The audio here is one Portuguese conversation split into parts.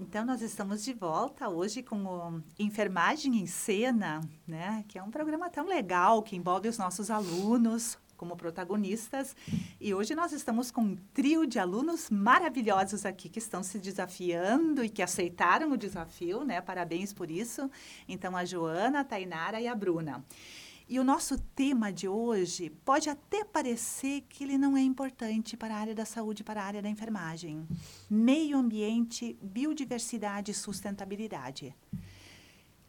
Então, nós estamos de volta hoje com o Enfermagem em Cena, né? Que é um programa tão legal, que envolve os nossos alunos como protagonistas. E hoje nós estamos com um trio de alunos maravilhosos aqui, que estão se desafiando e que aceitaram o desafio, né? Parabéns por isso. Então, a Joana, a Tainara e a Bruna. E o nosso tema de hoje pode até parecer que ele não é importante para a área da saúde, para a área da enfermagem. Meio ambiente, biodiversidade e sustentabilidade.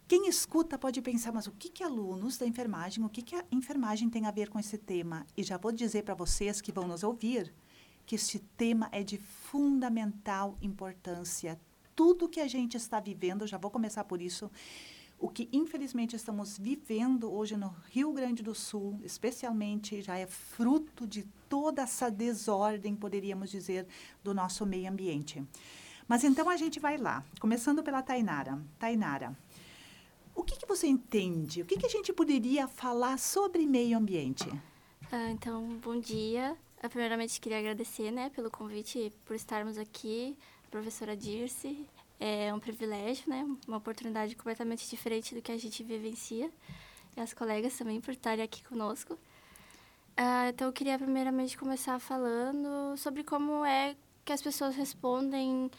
Quem escuta pode pensar, mas o que que alunos da enfermagem, o que que a enfermagem tem a ver com esse tema? E já vou dizer para vocês que vão nos ouvir que este tema é de fundamental importância. Tudo que a gente está vivendo, já vou começar por isso, o que, infelizmente, estamos vivendo hoje no Rio Grande do Sul, especialmente, já é fruto de toda essa desordem, poderíamos dizer, do nosso meio ambiente. Mas, então, a gente vai lá, começando pela Tainara. Tainara, o que você entende? O que a gente poderia falar sobre meio ambiente? Então, bom dia. Eu, primeiramente, queria agradecer, né, pelo convite, por estarmos aqui, a professora Dirce. É um privilégio, né? Uma oportunidade completamente diferente do que a gente vivencia. E as colegas também por estarem aqui conosco. Então, eu queria primeiramente começar falando sobre como é que as pessoas respondem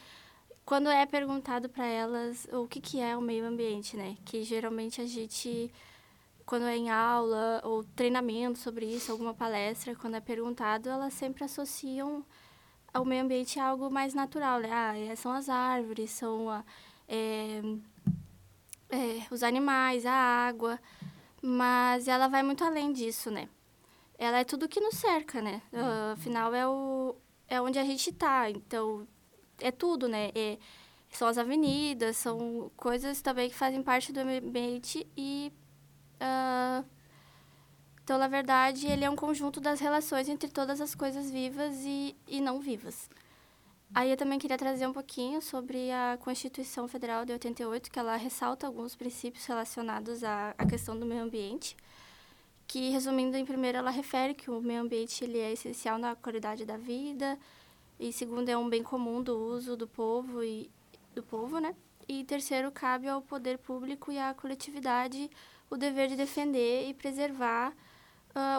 quando é perguntado para elas o que é o meio ambiente, né? Que geralmente a gente, quando é em aula ou treinamento sobre isso, alguma palestra, quando é perguntado, elas sempre associam o meio ambiente é algo mais natural, né? São as árvores, são os animais, a água, mas ela vai muito além disso, né? Ela é tudo que nos cerca, né? Afinal, é onde a gente está, então é tudo, né? São as avenidas, são coisas também que fazem parte do meio ambiente e... Então, na verdade, ele é um conjunto das relações entre todas as coisas vivas e não vivas. Aí eu também queria trazer um pouquinho sobre a Constituição Federal de 88, que ela ressalta alguns princípios relacionados à questão do meio ambiente, que, resumindo, em primeiro, ela refere que o meio ambiente ele é essencial na qualidade da vida, e segundo, é um bem comum do uso do povo, né? E terceiro, cabe ao poder público e à coletividade o dever de defender e preservar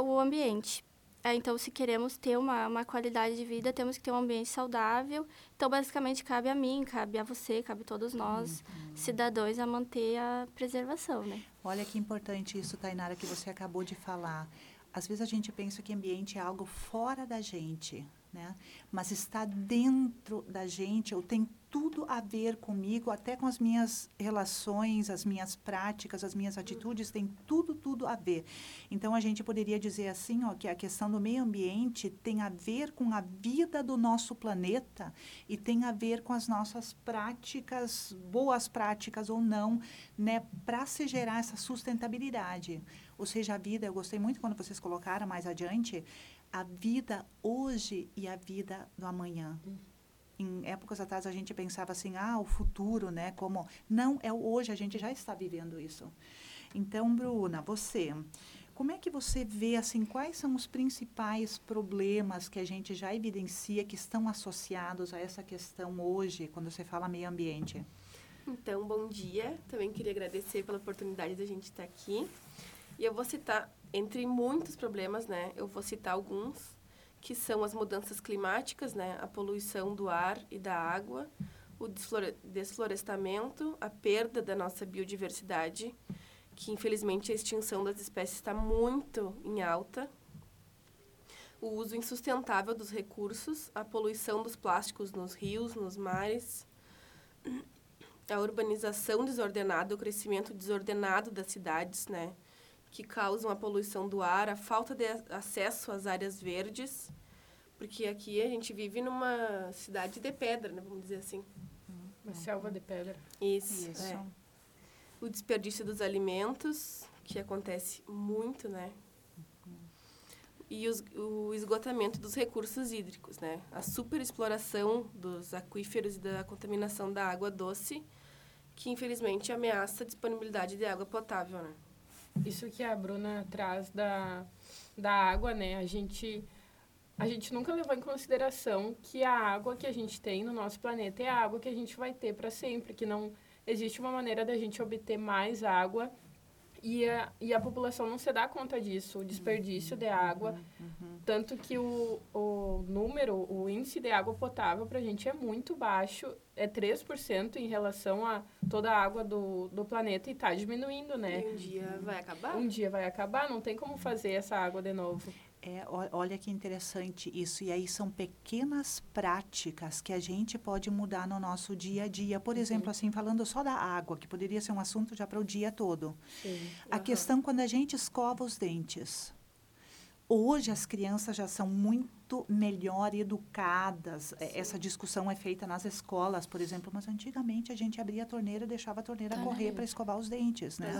o ambiente. Então, se queremos ter uma qualidade de vida, temos que ter um ambiente saudável. Então, basicamente, cabe a mim, cabe a você, cabe a todos nós, cidadãos, a manter a preservação, né? Olha que importante isso, Tainara, que você acabou de falar. Às vezes a gente pensa que ambiente é algo fora da gente, né? Mas está dentro da gente, ou tem tudo a ver comigo, até com as minhas relações, as minhas práticas, as minhas atitudes, tem tudo a ver. Então, a gente poderia dizer assim, ó, que a questão do meio ambiente tem a ver com a vida do nosso planeta e tem a ver com as nossas práticas, boas práticas ou não, né, para se gerar essa sustentabilidade. Ou seja, a vida, eu gostei muito quando vocês colocaram mais adiante, a vida hoje e a vida do amanhã. Em épocas atrás, a gente pensava assim, o futuro, né? Como... Não, é hoje, a gente já está vivendo isso. Então, Bruna, você, como é que você vê, assim, quais são os principais problemas que a gente já evidencia que estão associados a essa questão hoje, quando você fala meio ambiente? Então, bom dia. Também queria agradecer pela oportunidade da gente estar aqui. E eu vou citar, entre muitos problemas, né? Eu vou citar alguns, que são as mudanças climáticas, né? A poluição do ar e da água, o desflorestamento, a perda da nossa biodiversidade, que, infelizmente, a extinção das espécies está muito em alta, o uso insustentável dos recursos, a poluição dos plásticos nos rios, nos mares, a urbanização desordenada, o crescimento desordenado das cidades, né? Que causam a poluição do ar, a falta de acesso às áreas verdes, porque aqui a gente vive numa cidade de pedra, né, vamos dizer assim. Uma selva de pedra. Isso. É. O desperdício dos alimentos, que acontece muito, né? E o esgotamento dos recursos hídricos, né? A superexploração dos aquíferos e da contaminação da água doce, que infelizmente ameaça a disponibilidade de água potável, né? Isso que a Bruna traz da água, né? A gente nunca levou em consideração que a água que a gente tem no nosso planeta é a água que a gente vai ter para sempre, que não existe uma maneira da gente obter mais água e a população não se dá conta disso, o desperdício de água, tanto que o índice de água potável para a gente é muito baixo, é 3% em relação a toda a água do planeta e está diminuindo, né? E um dia vai acabar? Um dia vai acabar, não tem como fazer essa água de novo. Olha que interessante isso. E aí são pequenas práticas que a gente pode mudar no nosso dia a dia. Por exemplo, assim, falando só da água, que poderia ser um assunto já para o dia todo. Sim. A questão quando a gente escova os dentes. Hoje as crianças já são muito melhor educadas. Sim. Essa discussão é feita nas escolas, por exemplo. Mas antigamente a gente abria a torneira e deixava a torneira correr para escovar os dentes, né?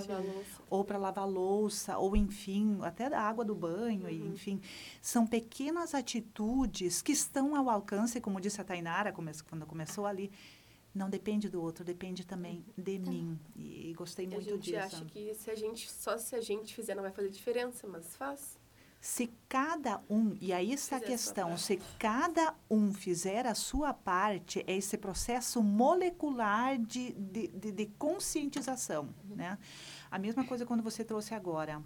Ou para lavar louça, ou enfim, até da água do banho, enfim. São pequenas atitudes que estão ao alcance, como disse a Tainara, quando começou ali, não depende do outro, depende também de mim. E gostei muito disso. A gente acha que se a gente fizer não vai fazer diferença, mas faz. Se cada um, e aí está a questão, se cada um fizer a sua parte, é esse processo molecular de conscientização, né? A mesma coisa quando você trouxe agora.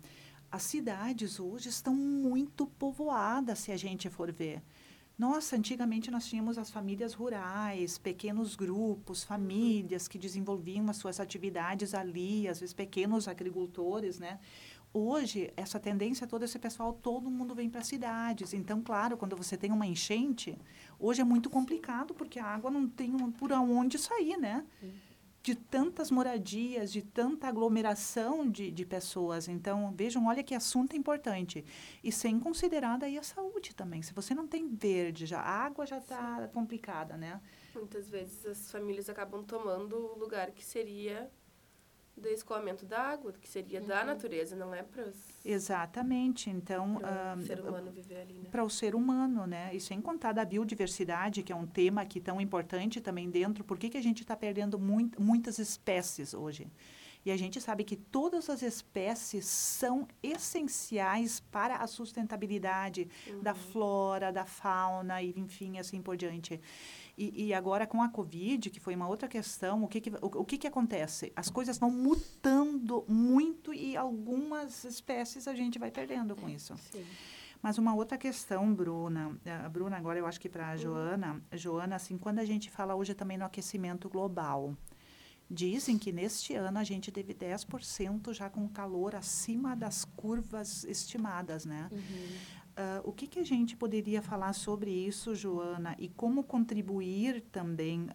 As cidades hoje estão muito povoadas, se a gente for ver. Nossa, antigamente nós tínhamos as famílias rurais, pequenos grupos, famílias que desenvolviam as suas atividades ali, às vezes pequenos agricultores, né? Hoje, essa tendência toda, esse pessoal, todo mundo vem para as cidades. Então, claro, quando você tem uma enchente, hoje é muito complicado, porque a água não tem por onde sair, né? De tantas moradias, de tanta aglomeração de pessoas. Então, vejam, olha que assunto importante. E sem considerar daí a saúde também. Se você não tem verde, já, a água já está complicada, né? Muitas vezes as famílias acabam tomando o lugar que seria do escoamento da água, que seria da natureza, não é para os... Exatamente, então... Para o ser humano viver ali, né? Para o ser humano, né? E sem contar da biodiversidade, que é um tema aqui tão importante também dentro, por que a gente está perdendo muitas espécies hoje? E a gente sabe que todas as espécies são essenciais para a sustentabilidade da flora, da fauna, e enfim, assim por diante. E agora com a Covid, que foi uma outra questão, o que acontece? As coisas vão mutando muito e algumas espécies a gente vai perdendo com isso. Sim. Mas uma outra questão, Bruna. A Bruna agora eu acho que para a Joana. Joana, assim, quando a gente fala hoje também no aquecimento global, dizem que neste ano a gente teve 10% já com calor acima das curvas estimadas, né? O que a gente poderia falar sobre isso, Joana? E como contribuir também,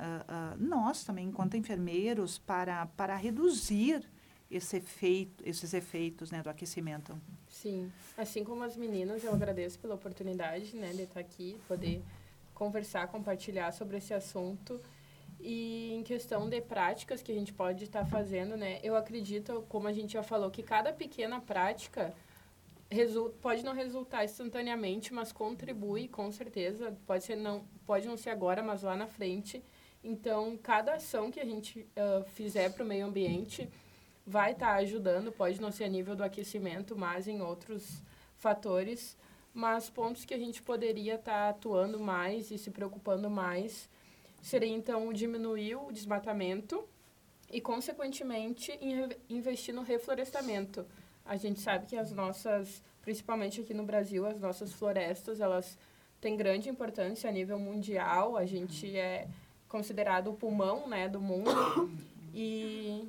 nós também, enquanto enfermeiros, para reduzir esses efeitos, né, do aquecimento? Sim, assim como as meninas, eu agradeço pela oportunidade, né, de estar aqui, poder conversar, compartilhar sobre esse assunto. E em questão de práticas que a gente pode estar fazendo, né? Eu acredito, como a gente já falou, que cada pequena prática pode não resultar instantaneamente, mas contribui, com certeza. Pode não ser agora, mas lá na frente. Então, cada ação que a gente fizer para o meio ambiente vai estar ajudando. Pode não ser a nível do aquecimento, mas em outros fatores. Mas pontos que a gente poderia estar atuando mais e se preocupando mais seria, então, diminuir o desmatamento e, consequentemente, investir no reflorestamento. A gente sabe que as nossas, principalmente aqui no Brasil, as nossas florestas, elas têm grande importância a nível mundial. A gente é considerado o pulmão, né, do mundo. E,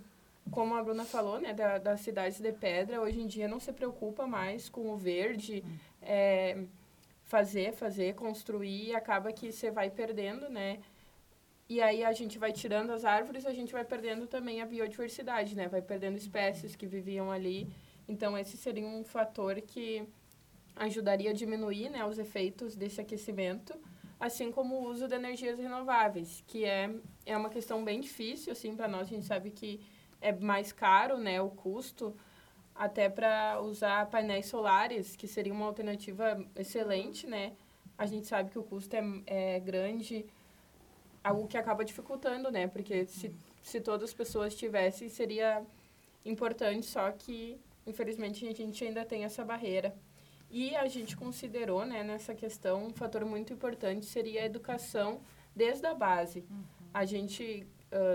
como a Bruna falou, né, das cidades de pedra, hoje em dia não se preocupa mais com o verde, fazer, construir, e acaba que você vai perdendo, né? E aí a gente vai tirando as árvores, a gente vai perdendo também a biodiversidade, né? Vai perdendo espécies que viviam ali. Então, esse seria um fator que ajudaria a diminuir, né, os efeitos desse aquecimento, assim como o uso de energias renováveis, que é uma questão bem difícil, assim, para nós. A gente sabe que é mais caro, né, o custo, até para usar painéis solares, que seria uma alternativa excelente, né? A gente sabe que o custo é grande, algo que acaba dificultando, né? Porque se se todas as pessoas tivessem, seria importante, só que, infelizmente, a gente ainda tem essa barreira. E a gente considerou, né, nessa questão, um fator muito importante seria a educação desde a base. Uhum. A gente,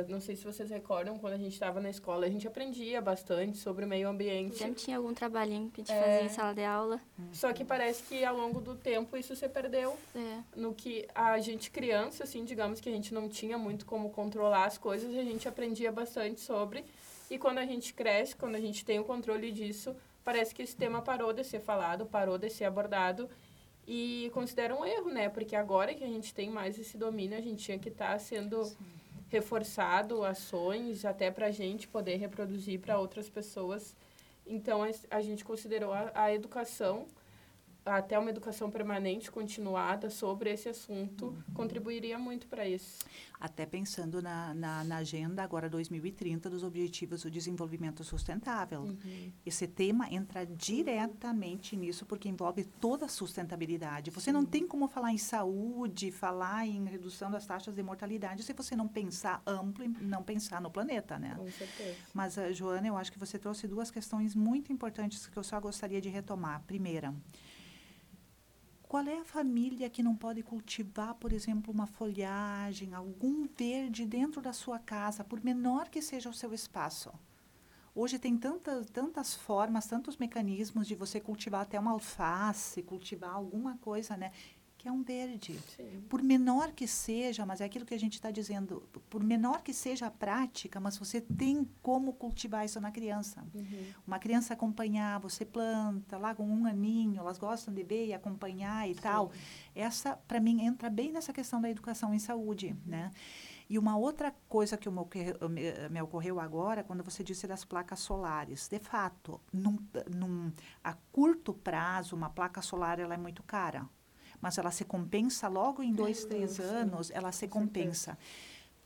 não sei se vocês recordam, quando a gente estava na escola, a gente aprendia bastante sobre o meio ambiente. Sempre tinha algum trabalhinho que a gente fazia em sala de aula. Só que parece que ao longo do tempo isso se perdeu. É. No que a gente criança, assim, digamos que a gente não tinha muito como controlar as coisas, a gente aprendia bastante sobre. E quando a gente cresce, quando a gente tem o controle disso, parece que esse tema parou de ser falado, parou de ser abordado, e considero um erro, né? Porque agora que a gente tem mais esse domínio, a gente tinha que estar sendo reforçado ações até para a gente poder reproduzir para outras pessoas. Então, a gente considerou a educação, até uma educação permanente, continuada, sobre esse assunto, contribuiria muito para isso. Até pensando na agenda agora 2030 dos Objetivos do Desenvolvimento Sustentável. Uhum. Esse tema entra diretamente nisso, porque envolve toda a sustentabilidade. Você não tem como falar em saúde, falar em redução das taxas de mortalidade, se você não pensar amplo e não pensar no planeta, né? Com certeza. Mas, Joana, eu acho que você trouxe duas questões muito importantes que eu só gostaria de retomar. Primeira, qual é a família que não pode cultivar, por exemplo, uma folhagem, algum verde dentro da sua casa, por menor que seja o seu espaço? Hoje tem tantas formas, tantos mecanismos de você cultivar até uma alface, cultivar alguma coisa, né? Que é um verde. Sim. Por menor que seja, mas é aquilo que a gente está dizendo, por menor que seja a prática, mas você tem como cultivar isso na criança. Uhum. Uma criança acompanhar, você planta lá com um aninho, elas gostam de ver e acompanhar e Sim. tal. Essa, para mim, entra bem nessa questão da educação em saúde, uhum. né? E uma outra coisa que me ocorreu agora, quando você disse das placas solares. De fato, a curto prazo, uma placa solar ela é muito cara. Mas ela se compensa logo em 2, 3 anos, ela se compensa.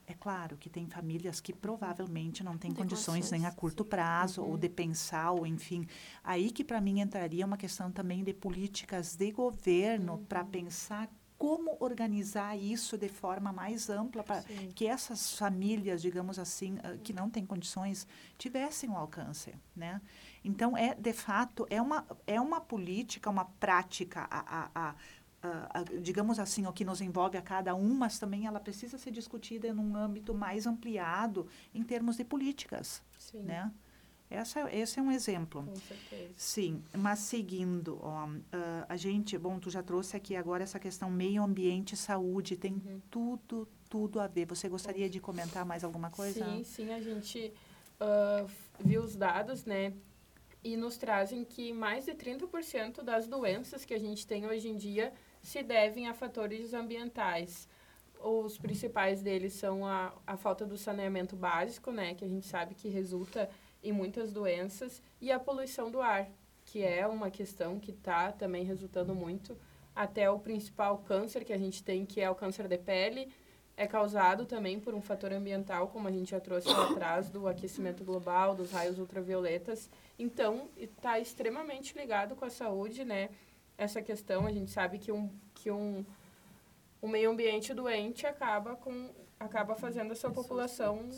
É claro que tem famílias que provavelmente não têm condições nem a curto prazo, ou de pensar, ou enfim. Aí que para mim entraria uma questão também de políticas de governo para pensar como organizar isso de forma mais ampla para que essas famílias, digamos assim, que não têm condições, tivessem o alcance, né? Então, de fato, é uma política, uma prática digamos assim, o que nos envolve a cada um, mas também ela precisa ser discutida num âmbito mais ampliado em termos de políticas, Sim. né? Esse é um exemplo. Com certeza. Sim, mas seguindo, a gente, bom, tu já trouxe aqui agora essa questão meio ambiente, saúde, tem tudo a ver. Você gostaria de comentar mais alguma coisa? Sim, a gente viu os dados, né? E nos trazem que mais de 30% das doenças que a gente tem hoje em dia se devem a fatores ambientais. Os principais deles são a falta do saneamento básico, né, que a gente sabe que resulta em muitas doenças, e a poluição do ar, que é uma questão que está também resultando muito. Até o principal câncer que a gente tem, que é o câncer de pele, é causado também por um fator ambiental, como a gente já trouxe lá atrás, do aquecimento global, dos raios ultravioletas. Então, está extremamente ligado com a saúde, né? Essa questão, a gente sabe que um meio ambiente doente acaba fazendo a sua população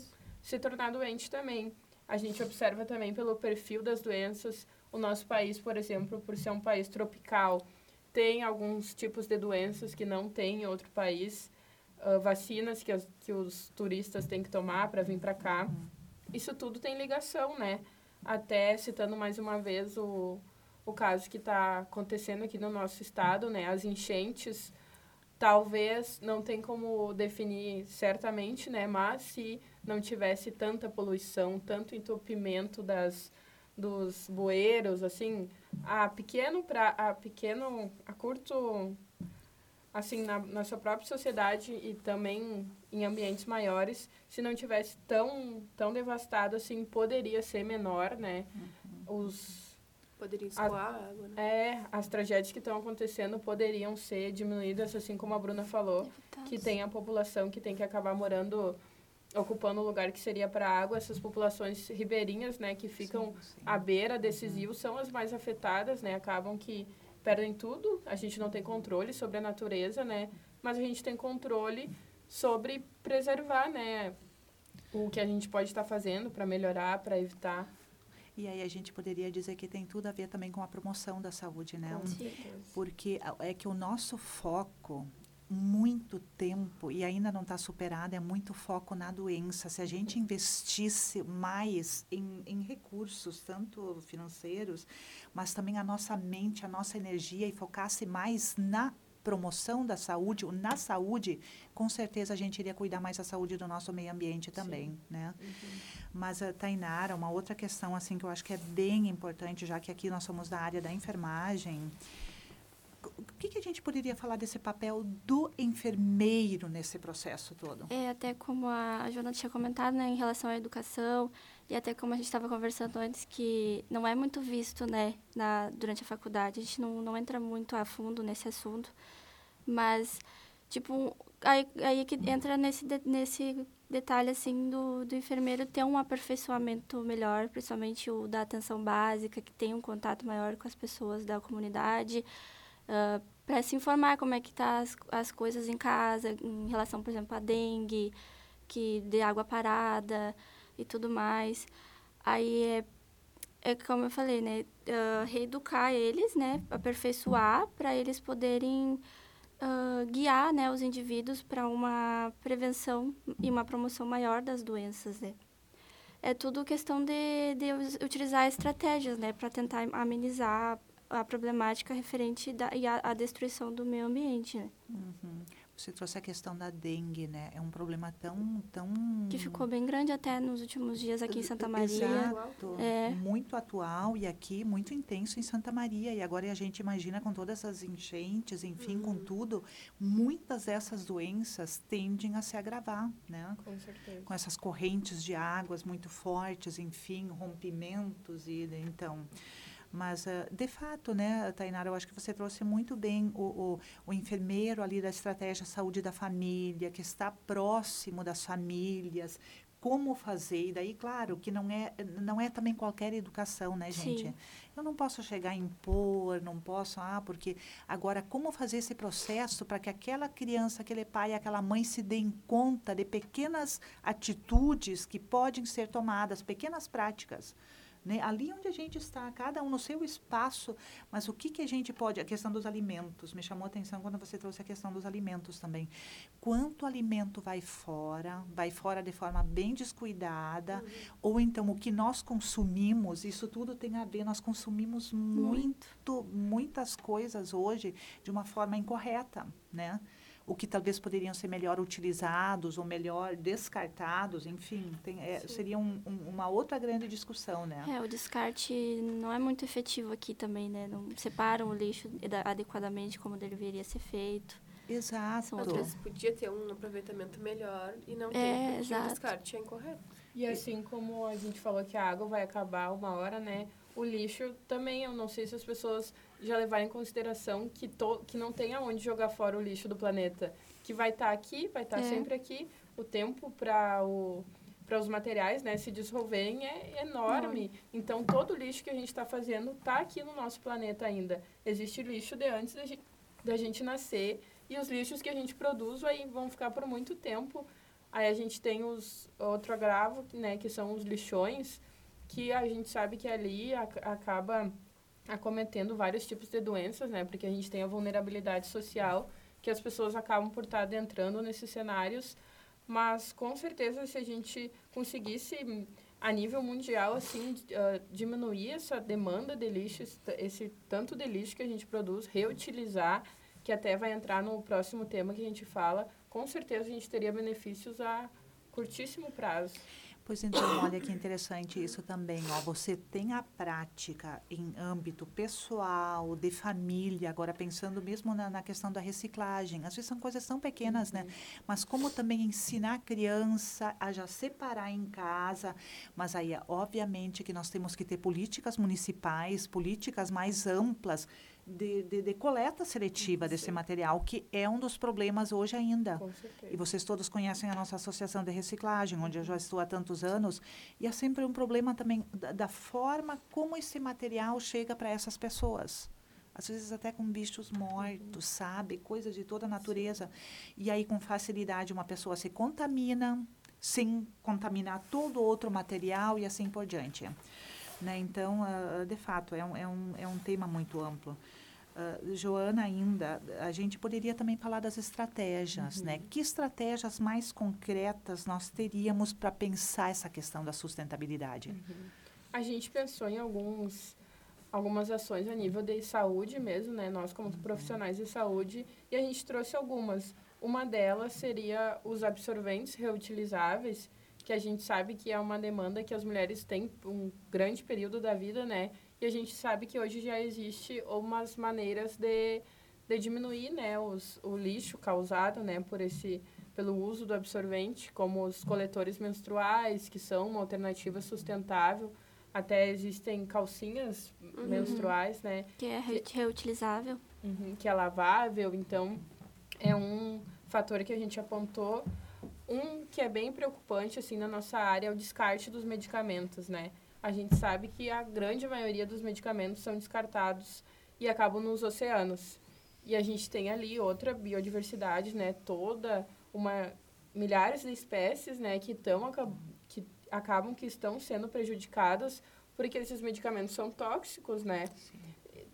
se tornar doente também. A gente observa também pelo perfil das doenças. O nosso país, por exemplo, por ser um país tropical, tem alguns tipos de doenças que não tem em outro país. Vacinas que os turistas têm que tomar para vir para cá. Isso tudo tem ligação, né? Até citando mais uma vez o caso que está acontecendo aqui no nosso estado, né? As enchentes, talvez, não tem como definir certamente, né? Mas se não tivesse tanta poluição, tanto entupimento dos bueiros, assim, a curto... assim, na sua própria sociedade e também em ambientes maiores, se não tivesse tão devastado, assim, poderia ser menor, né? Poderia escoar a água, né? As tragédias que estão acontecendo poderiam ser diminuídas, assim como a Bruna falou, que tem a população que tem que acabar ocupando o lugar que seria para a água. Essas populações ribeirinhas, né, que ficam à beira desses rios, são as mais afetadas, né? Acabam que perdem tudo. A gente não tem controle sobre a natureza, né? Mas a gente tem controle sobre preservar, né? o que a gente pode estar fazendo para melhorar, para evitar. E aí a gente poderia dizer que tem tudo a ver também com a promoção da saúde, né? Porque é que o nosso foco, muito tempo, e ainda não está superado, é muito foco na doença. Se a gente investisse mais em recursos, tanto financeiros, mas também a nossa mente, a nossa energia, e focasse mais na promoção da saúde, ou na saúde, com certeza a gente iria cuidar mais da saúde do nosso meio ambiente também, né? Mas, Tainara, uma outra questão, assim, que eu acho que é bem importante, já que aqui nós somos da área da enfermagem, o que a gente poderia falar desse papel do enfermeiro nesse processo todo? Até como a Joana tinha comentado, né, em relação à educação, e até como a gente estava conversando antes, que não é muito visto, né, durante a faculdade, a gente não entra muito a fundo nesse assunto, mas, tipo, aí que entra nesse detalhe, assim, do enfermeiro ter um aperfeiçoamento melhor, principalmente o da atenção básica, que tem um contato maior com as pessoas da comunidade, para se informar como é que tá as coisas em casa, em relação, por exemplo, à dengue, que de água parada e tudo mais. Aí é como eu falei, né, reeducar eles, né, aperfeiçoar para eles poderem guiar, né, os indivíduos para uma prevenção e uma promoção maior das doenças, né. É tudo questão de utilizar estratégias, né, para tentar amenizar a problemática referente à destruição do meio ambiente, né? Você trouxe a questão da dengue, né? É um problema tão... que ficou bem grande até nos últimos dias aqui em Santa Maria. Exato. Muito atual e aqui muito intenso em Santa Maria. E agora a gente imagina com todas essas enchentes, enfim, com tudo, muitas dessas doenças tendem a se agravar, né? Com certeza. Com essas correntes de águas muito fortes, enfim, rompimentos e... Então... Mas, de fato, né, Tainara, eu acho que você trouxe muito bem o enfermeiro ali da Estratégia Saúde da Família, que está próximo das famílias, como fazer. E daí, claro, que não é também qualquer educação, né, gente? Sim. Eu não posso chegar a impor, não posso, porque... Agora, como fazer esse processo para que aquela criança, aquele pai, aquela mãe se deem conta de pequenas atitudes que podem ser tomadas, pequenas práticas, né? Ali onde a gente está, cada um no seu espaço, mas o que a gente pode... A questão dos alimentos, me chamou a atenção quando você trouxe a questão dos alimentos também. Quanto alimento vai fora de forma bem descuidada, ou então o que nós consumimos, isso tudo tem a ver, nós consumimos muitas coisas hoje de uma forma incorreta, né? O que talvez poderiam ser melhor utilizados ou melhor descartados, enfim, seria uma outra grande discussão, né? O descarte não é muito efetivo aqui também, né? Não separam o lixo adequadamente como deveria ser feito. Exato. Às vezes podia ter um aproveitamento melhor e não ter, porque o descarte é incorreto. E assim como a gente falou que a água vai acabar uma hora, né? O lixo também, eu não sei se as pessoas já levarem em consideração que não tem aonde jogar fora o lixo do planeta. Que vai estar aqui, vai estar sempre aqui. O tempo para os materiais, né, se dissolverem é enorme. Então, todo o lixo que a gente está fazendo está aqui no nosso planeta ainda. Existe lixo de antes da gente nascer. E os lixos que a gente produz aí vão ficar por muito tempo. Aí a gente tem outro agravo, né, que são os lixões, que a gente sabe que ali acaba acometendo vários tipos de doenças, né? Porque a gente tem a vulnerabilidade social, que as pessoas acabam por estar adentrando nesses cenários. Mas, com certeza, se a gente conseguisse, a nível mundial, assim, diminuir essa demanda de lixo, esse tanto de lixo que a gente produz, reutilizar, que até vai entrar no próximo tema que a gente fala, com certeza a gente teria benefícios a curtíssimo prazo. Pois então, olha que interessante isso também, ó. Você tem a prática em âmbito pessoal, de família, agora pensando mesmo na questão da reciclagem. Às vezes são coisas tão pequenas, né? Mas como também ensinar a criança a já separar em casa. Mas aí, obviamente, que nós temos que ter políticas municipais, políticas mais amplas, de coleta seletiva desse material, que é um dos problemas hoje ainda. Com certeza. E vocês todos conhecem a nossa associação de reciclagem, onde eu já estou há tantos anos, e é sempre um problema também da forma como esse material chega para essas pessoas. Às vezes até com bichos mortos, sabe? Coisas de toda a natureza. E aí, com facilidade, uma pessoa se contamina, sem contaminar todo outro material e assim por diante. Né? Então, de fato, é um tema muito amplo. Joana, ainda, a gente poderia também falar das estratégias, uhum. né? Que estratégias mais concretas nós teríamos para pensar essa questão da sustentabilidade? Uhum. A gente pensou em algumas ações a nível de saúde mesmo, né? Nós, como uhum. profissionais de saúde, e a gente trouxe algumas. Uma delas seria os absorventes reutilizáveis, que a gente sabe que é uma demanda que as mulheres têm por um grande período da vida, né? E a gente sabe que hoje já existe umas maneiras de diminuir, né, o lixo causado, né, pelo uso do absorvente, como os coletores menstruais, que são uma alternativa sustentável. Até existem calcinhas uhum. menstruais, né? Que é reutilizável. Uhum, que é lavável. Então, é um fator que a gente apontou. Um que é bem preocupante, assim, na nossa área é o descarte dos medicamentos, né? A gente sabe que a grande maioria dos medicamentos são descartados e acabam nos oceanos. E a gente tem ali outra biodiversidade, né? Milhares de espécies, né? Que estão sendo prejudicadas porque esses medicamentos são tóxicos, né? Sim.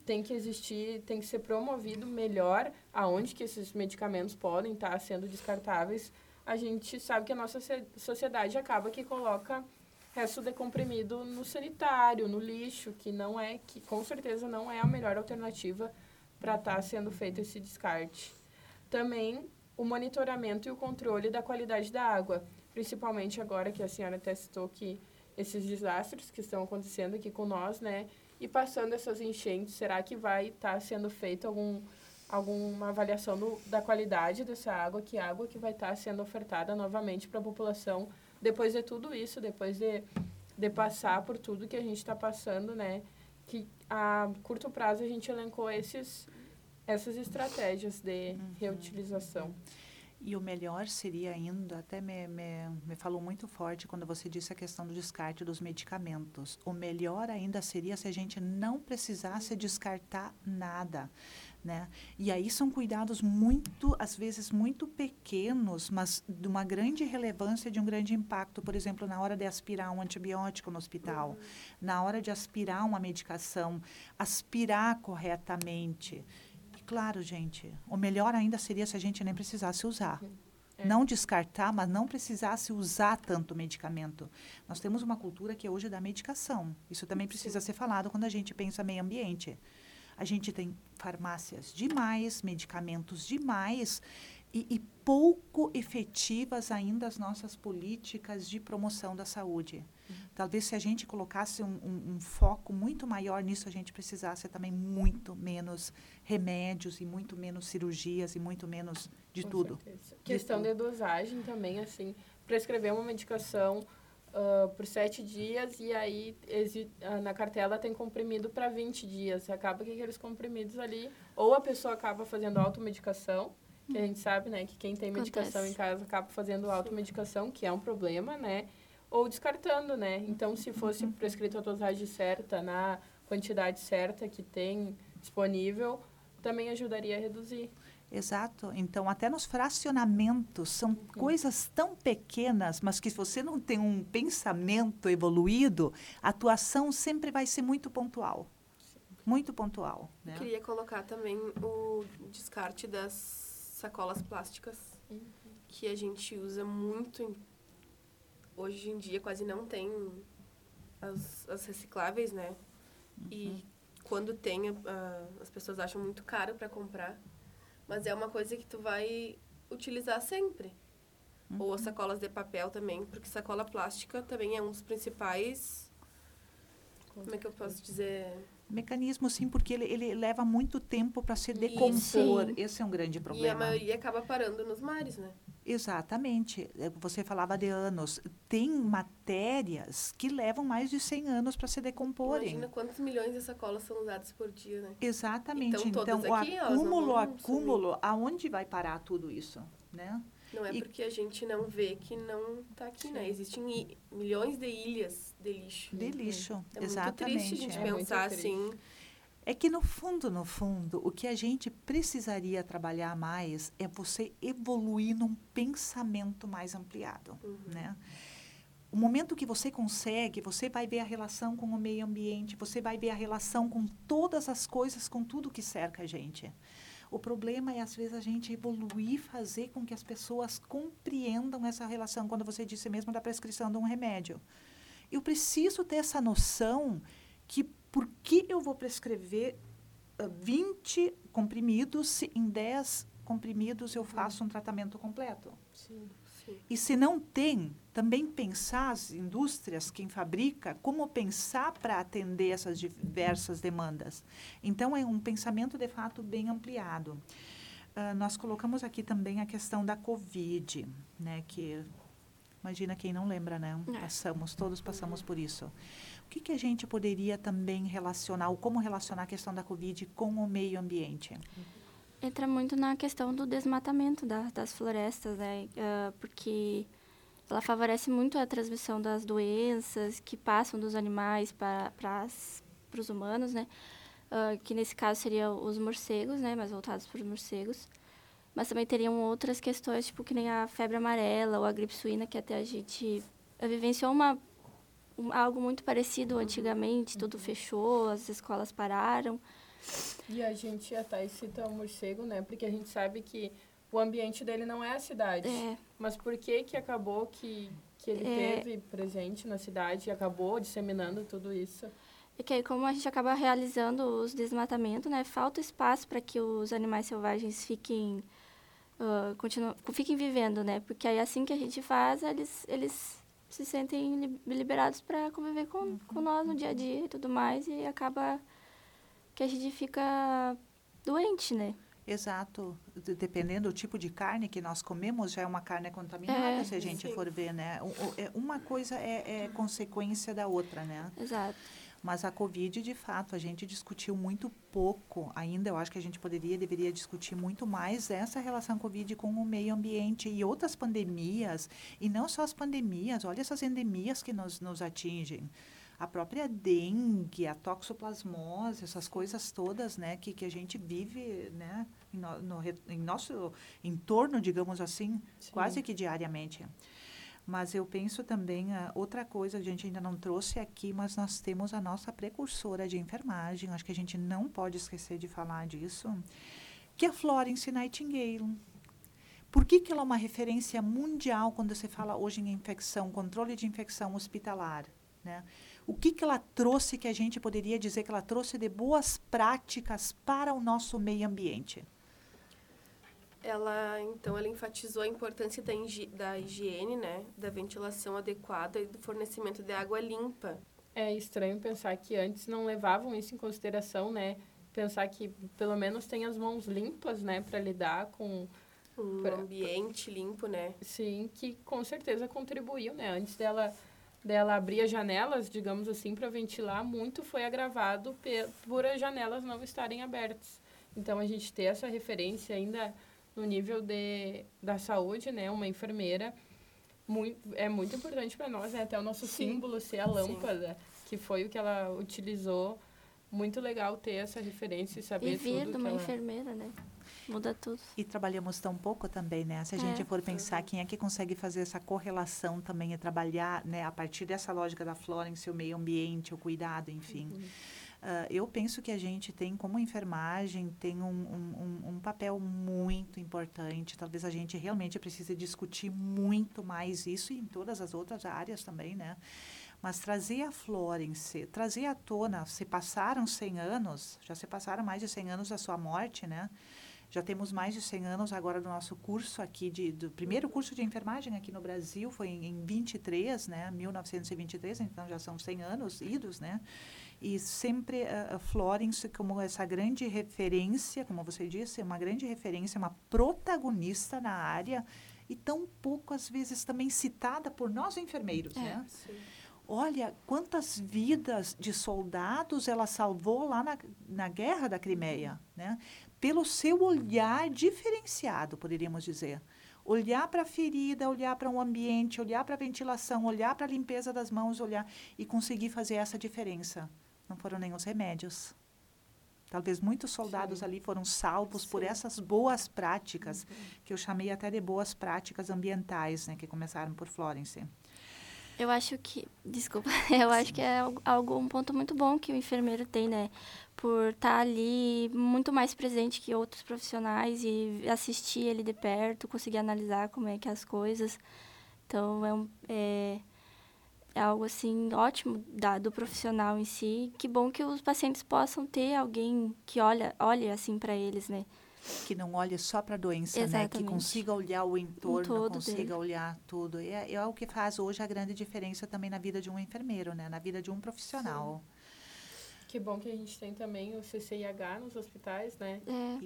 Tem que existir, tem que ser promovido melhor aonde que esses medicamentos podem estar sendo descartáveis. A gente sabe que a nossa sociedade acaba que coloca resto decomprimido no sanitário, no lixo, que com certeza não é a melhor alternativa para estar sendo feito esse descarte. Também o monitoramento e o controle da qualidade da água, principalmente agora que a senhora até citou que esses desastres que estão acontecendo aqui com nós, né, e passando essas enchentes, será que vai estar sendo feita alguma avaliação da qualidade dessa água, que água que vai estar sendo ofertada novamente para a população? Depois de tudo isso, depois de passar por tudo que a gente está passando, né? Que a curto prazo a gente elencou essas estratégias de uhum. reutilização. E o melhor seria ainda, até me falou muito forte quando você disse a questão do descarte dos medicamentos. O melhor ainda seria se a gente não precisasse descartar nada, né? E aí são cuidados muito, às vezes, muito pequenos, mas de uma grande relevância, de um grande impacto. Por exemplo, na hora de aspirar um antibiótico no hospital, uhum. na hora de aspirar uma medicação, aspirar corretamente. E claro, gente, o melhor ainda seria se a gente nem precisasse usar. Uhum. Não descartar, mas não precisasse usar tanto medicamento. Nós temos uma cultura que hoje é da medicação. Isso também precisa Sim. ser falado quando a gente pensa meio ambiente. A gente tem farmácias demais, medicamentos demais e pouco efetivas ainda as nossas políticas de promoção da saúde. Talvez se a gente colocasse um foco muito maior nisso, a gente precisasse também muito menos remédios e muito menos cirurgias e muito menos de Com tudo. Certeza. Questão de dosagem também, assim, prescrever uma medicação por 7 dias e aí na cartela tem comprimido para 20 dias. Acaba que aqueles comprimidos ali, ou a pessoa acaba fazendo automedicação, que a gente sabe, né, que quem tem medicação Acontece. Em casa acaba fazendo automedicação, que é um problema, né, ou descartando, né. Então, se fosse prescrito a dosagem certa, na quantidade certa que tem disponível, também ajudaria a reduzir. Exato. Então, até nos fracionamentos, são coisas tão pequenas, mas que se você não tem um pensamento evoluído, a atuação sempre vai ser muito pontual. Sim. Muito pontual. Né? Eu queria colocar também o descarte das sacolas plásticas, uhum. que a gente usa muito. Hoje em dia quase não tem as recicláveis, né? Uhum. E quando tem, as pessoas acham muito caro para comprar. Mas é uma coisa que tu vai utilizar sempre. Uhum. Ou as sacolas de papel também, porque sacola plástica também é um dos principais... Como é que eu posso dizer? Mecanismo, sim, porque ele leva muito tempo para se decompor. Isso. Esse é um grande problema. E a maioria acaba parando nos mares, né? Exatamente. Você falava de anos. Tem matérias que levam mais de 100 anos para se decomporem. Imagina quantos milhões de sacolas são usadas por dia, né? Exatamente. Então aqui, o acúmulo, aonde vai parar tudo isso, né? Não é porque a gente não vê que não está aqui, né? Existem milhões de ilhas de lixo. De lixo, exatamente. É muito triste a gente pensar assim. É que, no fundo, o que a gente precisaria trabalhar mais é você evoluir num pensamento mais ampliado, né? O momento que você consegue, você vai ver a relação com o meio ambiente, você vai ver a relação com todas as coisas, com tudo que cerca a gente. O problema é, às vezes, a gente evoluir, fazer com que as pessoas compreendam essa relação, quando você disse mesmo da prescrição de um remédio. Eu preciso ter essa noção que por que eu vou prescrever 20 comprimidos se em 10 comprimidos eu faço um tratamento completo? Sim, sim. E se não tem, também pensar as indústrias, quem fabrica, como pensar para atender essas diversas demandas. Então, é um pensamento, de fato, bem ampliado. Nós colocamos aqui também a questão da Covid, né, que... Imagina quem não lembra, né? Todos passamos por isso. O que a gente poderia também relacionar, ou como relacionar a questão da Covid com o meio ambiente? Entra muito na questão do desmatamento das florestas, né? Porque ela favorece muito a transmissão das doenças que passam dos animais para os humanos, né? Que nesse caso seriam os morcegos, né? Mas voltados para os morcegos. Mas também teriam outras questões, tipo que nem a febre amarela ou a gripe suína, que até a gente vivenciou algo muito parecido antigamente. Tudo fechou, as escolas pararam. E a gente até cita o morcego, né? Porque a gente sabe que o ambiente dele não é a cidade. É. Mas por que acabou que ele teve presente na cidade e acabou disseminando tudo isso? É que aí, como a gente acaba realizando os desmatamentos, né? Falta espaço para que os animais selvagens fiquem vivendo, né? Porque aí assim que a gente faz, eles se sentem liberados para conviver com nós no dia a dia e tudo mais, e acaba que a gente fica doente, né? Exato. Dependendo do tipo de carne que nós comemos, já é uma carne contaminada, se a gente for ver, né? Uma coisa é consequência da outra, né? Exato. Mas a Covid, de fato, a gente discutiu muito pouco ainda. Eu acho que a gente deveria discutir muito mais essa relação Covid com o meio ambiente e outras pandemias. E não só as pandemias, olha essas endemias que nos atingem. A própria dengue, a toxoplasmose, essas coisas todas, né, que a gente vive, né, em nosso entorno, digamos assim, Sim. quase que diariamente. Mas eu penso também, outra coisa que a gente ainda não trouxe aqui, mas nós temos a nossa precursora de enfermagem, acho que a gente não pode esquecer de falar disso, que é a Florence Nightingale. Por que ela é uma referência mundial quando se fala hoje em infecção, controle de infecção hospitalar? Né? O que ela trouxe que a gente poderia dizer que ela trouxe de boas práticas para o nosso meio ambiente? Ela enfatizou a importância da higiene, né, da ventilação adequada e do fornecimento de água limpa. É estranho pensar que antes não levavam isso em consideração, né? Pensar que pelo menos tem as mãos limpas, né, para lidar com ambiente limpo, né? Sim, que com certeza contribuiu, né? Antes dela abrir as janelas, digamos assim, para ventilar, muito foi agravado por as janelas não estarem abertas. Então a gente ter essa referência ainda no nível da saúde, né, uma enfermeira, é muito importante para nós, né, até o nosso Sim. símbolo ser a lâmpada, Sim. que foi o que ela utilizou. Muito legal ter essa referência e saber tudo. E vir de uma enfermeira, né? Muda tudo. E trabalhamos tão pouco também, né? Se a gente for pensar, quem é que consegue fazer essa correlação também e trabalhar, né, a partir dessa lógica da Florence, o meio ambiente, o cuidado, enfim. Eu penso que a gente tem, como enfermagem, tem um papel muito importante. Talvez a gente realmente precise discutir muito mais isso e em todas as outras áreas também, né? Mas trazer a Florence, trazer à tona, já se passaram mais de 100 anos da sua morte, né? Já temos mais de 100 anos agora do nosso curso aqui, do primeiro curso de enfermagem aqui no Brasil, foi em 23, né? 1923, então já são 100 anos idos, né? E sempre a Florence como essa grande referência, como você disse, uma grande referência, uma protagonista na área e tão pouco, às vezes, também citada por nós enfermeiros, né? Sim. Olha, quantas vidas de soldados ela salvou lá na Guerra da Crimeia, né? Pelo seu olhar diferenciado, poderíamos dizer. Olhar para a ferida, olhar para o ambiente, olhar para a ventilação, olhar para a limpeza das mãos, e conseguir fazer essa diferença. Não foram nem os remédios. Talvez muitos soldados ali foram salvos por essas boas práticas, que eu chamei até de boas práticas ambientais, né, que começaram por Florence. Eu acho que, acho que é algo, um ponto muito bom que o enfermeiro tem, né? Por estar ali muito mais presente que outros profissionais e assistir ele de perto, conseguir analisar como é que é as coisas. Então, é algo, assim, ótimo do profissional em si. Que bom que os pacientes possam ter alguém que olhe assim, para eles, né? Que não olhe só para a doença, Exatamente. Né? Que consiga olhar o entorno, consiga dele. Olhar tudo. É o que faz hoje a grande diferença também na vida de um enfermeiro, né? Na vida de um profissional. Sim. Que bom que a gente tem também o CCIH nos hospitais, né? É.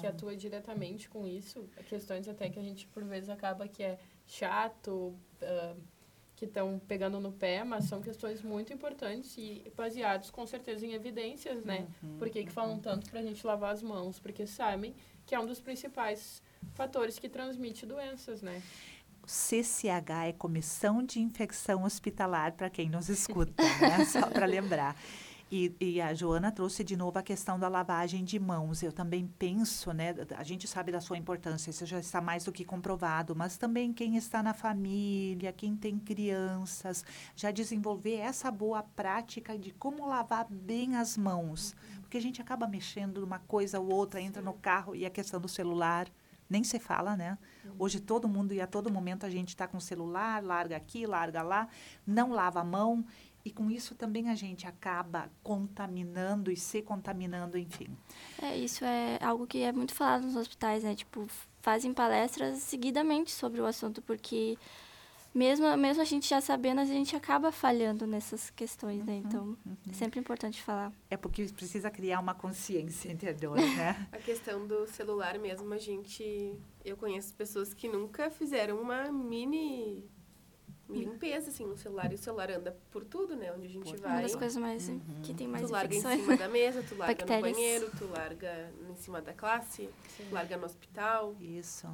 Que atua diretamente com isso. Questões até que a gente, por vezes, acaba que é chato, que estão pegando no pé, mas são questões muito importantes e baseadas, com certeza, em evidências, né? Por que falam tanto para a gente lavar as mãos? Porque sabem que é um dos principais fatores que transmite doenças, né? O CCH é Comissão de Infecção Hospitalar, para quem nos escuta, né? Só para lembrar. E a Joana trouxe de novo a questão da lavagem de mãos. Eu também penso, né, a gente sabe da sua importância, isso já está mais do que comprovado, mas também quem está na família, quem tem crianças, já desenvolver essa boa prática de como lavar bem as mãos. Porque a gente acaba mexendo uma coisa ou outra, entra no carro e a questão do celular nem se fala, né? Hoje todo mundo e a todo momento a gente está com o celular, larga aqui, larga lá, não lava a mão. E com isso também a gente acaba contaminando e se contaminando, enfim. Isso é algo que é muito falado nos hospitais, né? Tipo, fazem palestras seguidamente sobre o assunto, porque mesmo a gente já sabendo, a gente acaba falhando nessas questões, né? Então, é sempre importante falar. É porque precisa criar uma consciência entre nós, né? A questão do celular mesmo, eu conheço pessoas que nunca fizeram uma mini limpeza, assim, no celular. E o celular anda por tudo, né? Onde a gente vai. Uma das coisas mais que tem mais infecções. Tu larga em cima da mesa, tu larga bactérias. No banheiro, tu larga em cima da classe, tu larga no hospital. Isso.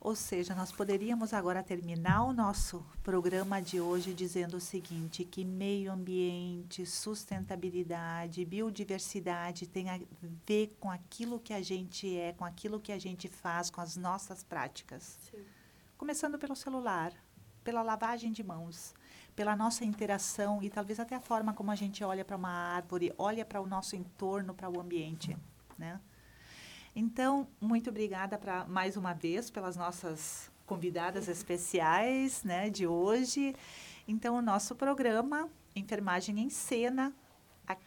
Ou seja, nós poderíamos agora terminar o nosso programa de hoje dizendo o seguinte, que meio ambiente, sustentabilidade, biodiversidade tem a ver com aquilo que a gente é, com aquilo que a gente faz, com as nossas práticas. Sim. Começando pelo celular, pela lavagem de mãos, pela nossa interação e talvez até a forma como a gente olha para uma árvore, olha para o nosso entorno, para o ambiente, né? Então, muito obrigada mais uma vez pelas nossas convidadas especiais, né, de hoje. Então, o nosso programa Enfermagem em Cena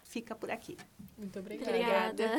fica por aqui. Muito obrigada.